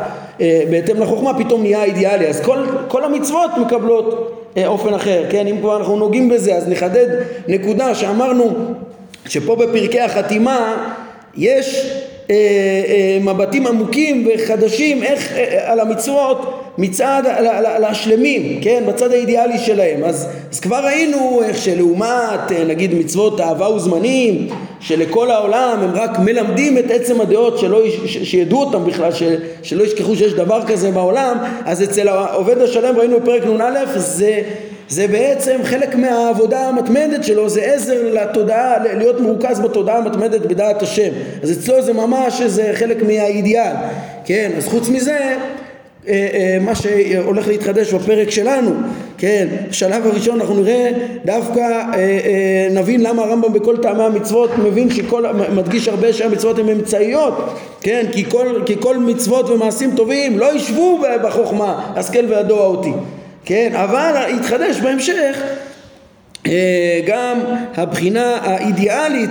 בהתאם לחוכמה פתאום נהיה אידיאלי, אז כל, כל המצוות מקבלות אופן אחר, כן, אם כבר אנחנו נוגעים בזה, אז נחדד נקודה שאמרנו שפה בפרקי החתימה יש אה, אה, מבטים עמוקים וחדשים איך, אה, על המצוות מצד להשלמים, כן, בצד האידיאלי שלהם. אז, אז כבר ראינו איך שלעומת, נגיד, מצוות אהבה וזמנים, שלכל העולם הם רק מלמדים את עצם הדעות שלא, ש, שידעו אותם בכלל, ש, שלא ישכחו שיש דבר כזה בעולם, אז אצל העובד השלם ראינו בפרק נון א', זה, זה בעצם חלק מהעבודה המתמדת שלו, זה עזר לתודעה, להיות מרוכז בתודעה המתמדת בדעת השם. אז אצלו זה ממש, זה חלק מהאידיאל, כן, אז חוץ מזה, מה שהולך להתחדש בפרק שלנו, כן, בשלב הראשון אנחנו נראה דווקא נבין למה הרמב"ם בכל טעמי המצוות מבין שכל, מדגיש הרבה שהמצוות הן אמצעיות, כן, כי כל, כי כל מצוות ומעשים טובים לא ישבו בחוכמה, השכל והדוע אותי, כן, אבל התחדש בהמשך גם הבחינה האידיאלית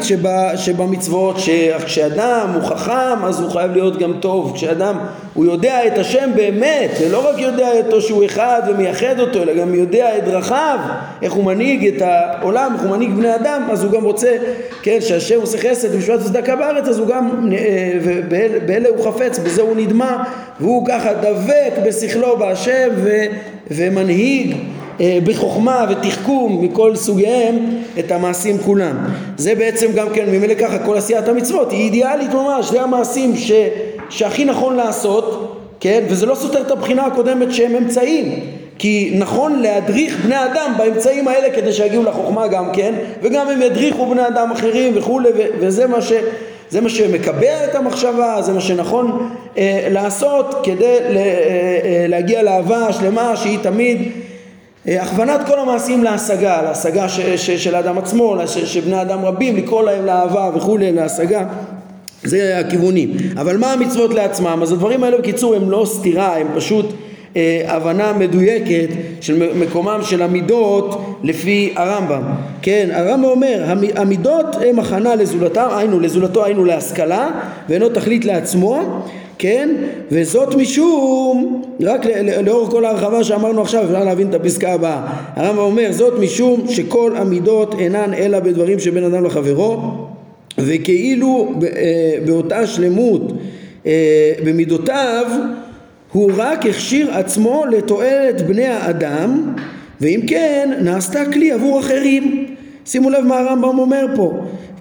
שבמצוות, שכשאדם הוא חכם אז הוא חייב להיות גם טוב, כשאדם הוא יודע את השם באמת, ולא רק יודע אותו שהוא אחד ומייחד אותו, אלא גם יודע את דרכיו, איך הוא מנהיג את העולם, איך הוא מנהיג בני אדם, אז הוא גם רוצה, כן, שהשם עושה חסד ומשפט וצדקה בארץ, אז הוא גם, באלה הוא חפץ, בזה הוא נדמה, והוא ככה דבק בשכלו בהשם ומנהיג בחוכמה ותחכום מכל סוגיהם את המעשים כולם. זה בעצם גם כן, ממילא ככה כל עשיית המצוות היא אידיאלית ממש, זה המעשים ש, שהכי נכון לעשות, כן? וזה לא סותר את הבחינה הקודמת שהם אמצעים, כי נכון להדריך בני אדם באמצעים האלה כדי שיגיעו לחוכמה גם כן, וגם הם ידריכו בני אדם אחרים וכו', וזה מה ש... זה מה שמקבע את המחשבה, זה מה שנכון אה, לעשות כדי ל, אה, אה, להגיע לאהבה השלמה שהיא תמיד הכוונת כל המעשים להשגה, להשגה ש, ש, של האדם עצמו, ש, שבני אדם רבים, לקרוא להם לאהבה וכו', להשגה, זה הכיוונים. אבל מה המצוות לעצמם? אז הדברים האלה בקיצור הם לא סתירה, הם פשוט אה, הבנה מדויקת של מקומם של המידות לפי הרמב"ם. כן, הרמב"ם אומר, המידות הם הכנה לזולתם, היינו, לזולתו היינו להשכלה, ואינו תכלית לעצמו, כן, וזאת משום, רק לאור כל ההרחבה שאמרנו עכשיו, אפשר להבין את הפסקה הבאה. הרמב"ם אומר, זאת משום שכל המידות אינן אלא בדברים שבין אדם לחברו, וכאילו באותה שלמות במידותיו הוא רק הכשיר עצמו לתועלת בני האדם, ואם כן נעשתה כלי עבור אחרים. שימו לב מה הרמב"ם אומר פה,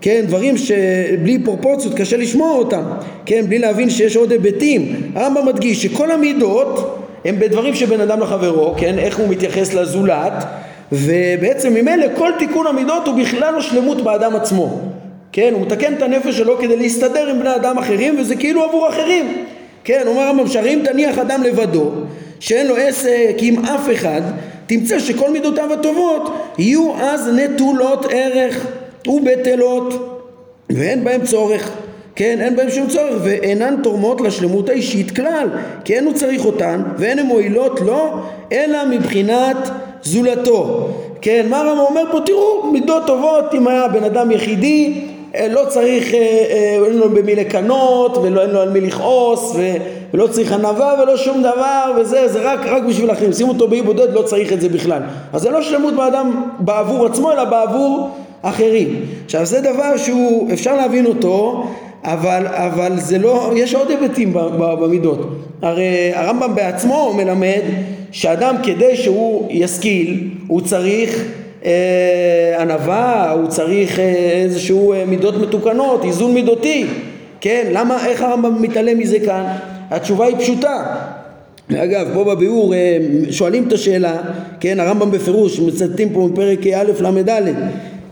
כן, דברים שבלי פרופורציות קשה לשמוע אותם, כן, בלי להבין שיש עוד היבטים. הרמב"ם מדגיש שכל המידות הם בדברים שבין אדם לחברו, כן, איך הוא מתייחס לזולת, ובעצם ממילא כל תיקון המידות הוא בכלל לא שלמות באדם עצמו, כן, הוא מתקן את הנפש שלו כדי להסתדר עם בני אדם אחרים, וזה כאילו עבור אחרים. כן, אומר הרמב"ם, שאם תניח אדם לבדו, שאין לו עסק עם אף אחד, תמצא שכל מידותיו הטובות יהיו אז נטולות ערך ובטלות, ואין בהם צורך, כן, אין בהם שום צורך, ואינן תורמות לשלמות האישית כלל, כי אין הוא צריך אותן, ואין הן מועילות לו, אלא מבחינת זולתו. כן, מה הרמב"ם אומר פה? תראו, מידות טובות, אם היה בן אדם יחידי, לא צריך, אין לו במי לקנות, ואין לו על מי לכעוס, ולא צריך ענווה ולא שום דבר, וזה, זה רק, רק בשביל אחרים. שימו אותו באי בודד, לא צריך את זה בכלל. אז זה לא שלמות באדם בעבור עצמו, אלא בעבור אחרים. עכשיו, זה דבר שהוא, אפשר להבין אותו, אבל, אבל זה לא, יש עוד היבטים במידות. הרי הרמב"ם בעצמו מלמד שאדם כדי שהוא ישכיל, הוא צריך אה, ענווה, הוא צריך איזשהו מידות מתוקנות, איזון מידותי. כן, למה, איך הרמב"ם מתעלם מזה כאן? התשובה היא פשוטה. אגב, פה בביאור אה, שואלים את השאלה, כן, הרמב"ם בפירוש, מצטטים פה מפרק א' למד א',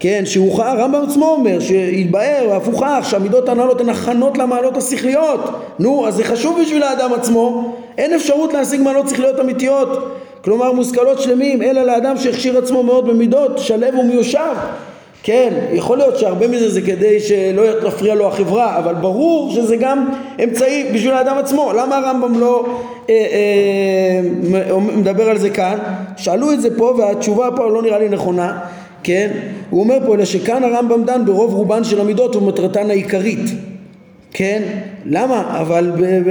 כן, שהוכח, הרמב"ם עצמו אומר, שהתבאר, והפוכח, שהמידות הנעלות הן הכנות למעלות השכליות. נו, אז זה חשוב בשביל האדם עצמו. אין אפשרות להשיג מעלות שכליות אמיתיות, כלומר מושכלות שלמים, אלא לאדם שהכשיר עצמו מאוד במידות, שלב ומיושב. כן, יכול להיות שהרבה מזה זה כדי שלא יפריע לו החברה, אבל ברור שזה גם אמצעי בשביל האדם עצמו. למה הרמב"ם לא אה, אה, מדבר על זה כאן? שאלו את זה פה, והתשובה פה לא נראה לי נכונה. כן, הוא אומר פה, אלא שכאן הרמב"ם דן ברוב רובן של המידות ומטרתן העיקרית. כן, למה? אבל ב, ב,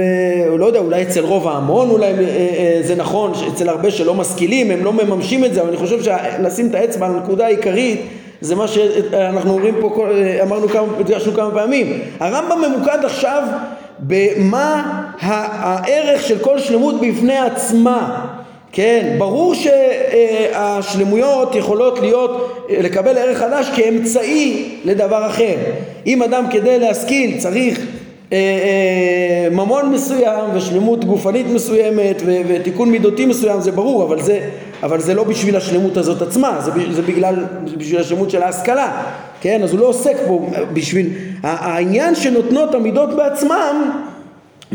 לא יודע, אולי אצל רוב ההמון, אולי אה, אה, זה נכון, אצל הרבה שלא משכילים, הם לא מממשים את זה, אבל אני חושב שלשים את האצבע על הנקודה העיקרית, זה מה שאנחנו אומרים פה, אמרנו כמה, פגשנו כמה פעמים. הרמב"ם ממוקד עכשיו במה הערך של כל שלמות בפני עצמה. כן, ברור שהשלמויות יכולות להיות, לקבל ערך חדש כאמצעי לדבר אחר. אם אדם כדי להשכיל צריך ממון מסוים ושלמות גופנית מסוימת ותיקון מידותי מסוים, זה ברור, אבל זה, אבל זה לא בשביל השלמות הזאת עצמה, זה, זה בגלל, בשביל השלמות של ההשכלה. כן, אז הוא לא עוסק פה בשביל, העניין שנותנות המידות בעצמם,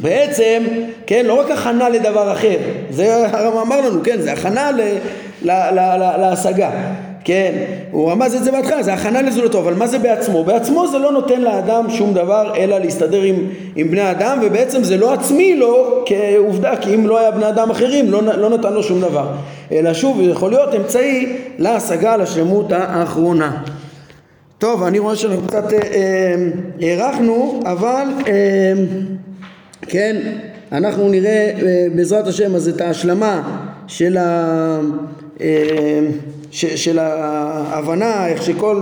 בעצם, כן, לא רק הכנה לדבר אחר, זה הרמב"ם אמר לנו, כן, זה הכנה ל, ל, ל, ל, להשגה, כן, הוא רמז את זה בהתחלה, זה הכנה לזולתו, אבל מה זה בעצמו? בעצמו זה לא נותן לאדם שום דבר, אלא להסתדר עם, עם בני אדם, ובעצם זה לא עצמי לו כעובדה, כי אם לא היה בני אדם אחרים, לא, לא נותן לו שום דבר, אלא שוב, זה יכול להיות אמצעי להשגה, לשלמות האחרונה. טוב, אני רואה שאנחנו קצת אה, אה, הערכנו, אבל... אה, כן, אנחנו נראה בעזרת השם אז את ההשלמה של ה של ההבנה איך שכל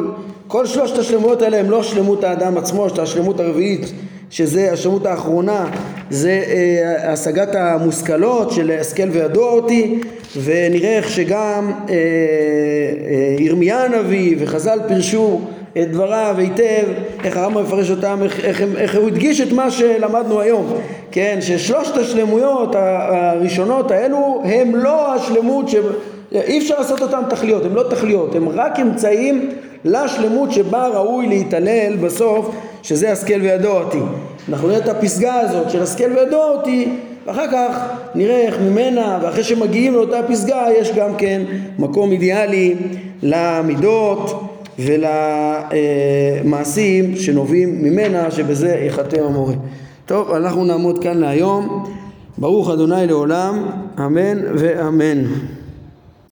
כל שלושת השלמות האלה הם לא שלמות האדם עצמו, השלמות הרביעית שזה השלמות האחרונה, זה השגת המושכלות של השכל וידוע אותי, ונראה איך שגם ירמיה הנביא וחז"ל פירשו את דבריו היטב, איך הרמב"ם מפרש אותם, איך, איך, איך הוא הדגיש את מה שלמדנו היום, כן, ששלושת השלמויות הראשונות האלו הם לא השלמות, שאי אפשר לעשות אותם תכליות, הם לא תכליות, הם רק אמצעים לשלמות שבה ראוי להתעלל בסוף, שזה השכל וידוע אותי. אנחנו נראה את הפסגה הזאת של השכל וידוע אותי ואחר כך נראה איך ממנה, ואחרי שמגיעים לאותה פסגה יש גם כן מקום אידיאלי למידות ולמעשים שנובעים ממנה, שבזה יחתם המורה. טוב, אנחנו נעמוד כאן להיום. ברוך אדוני לעולם, אמן ואמן.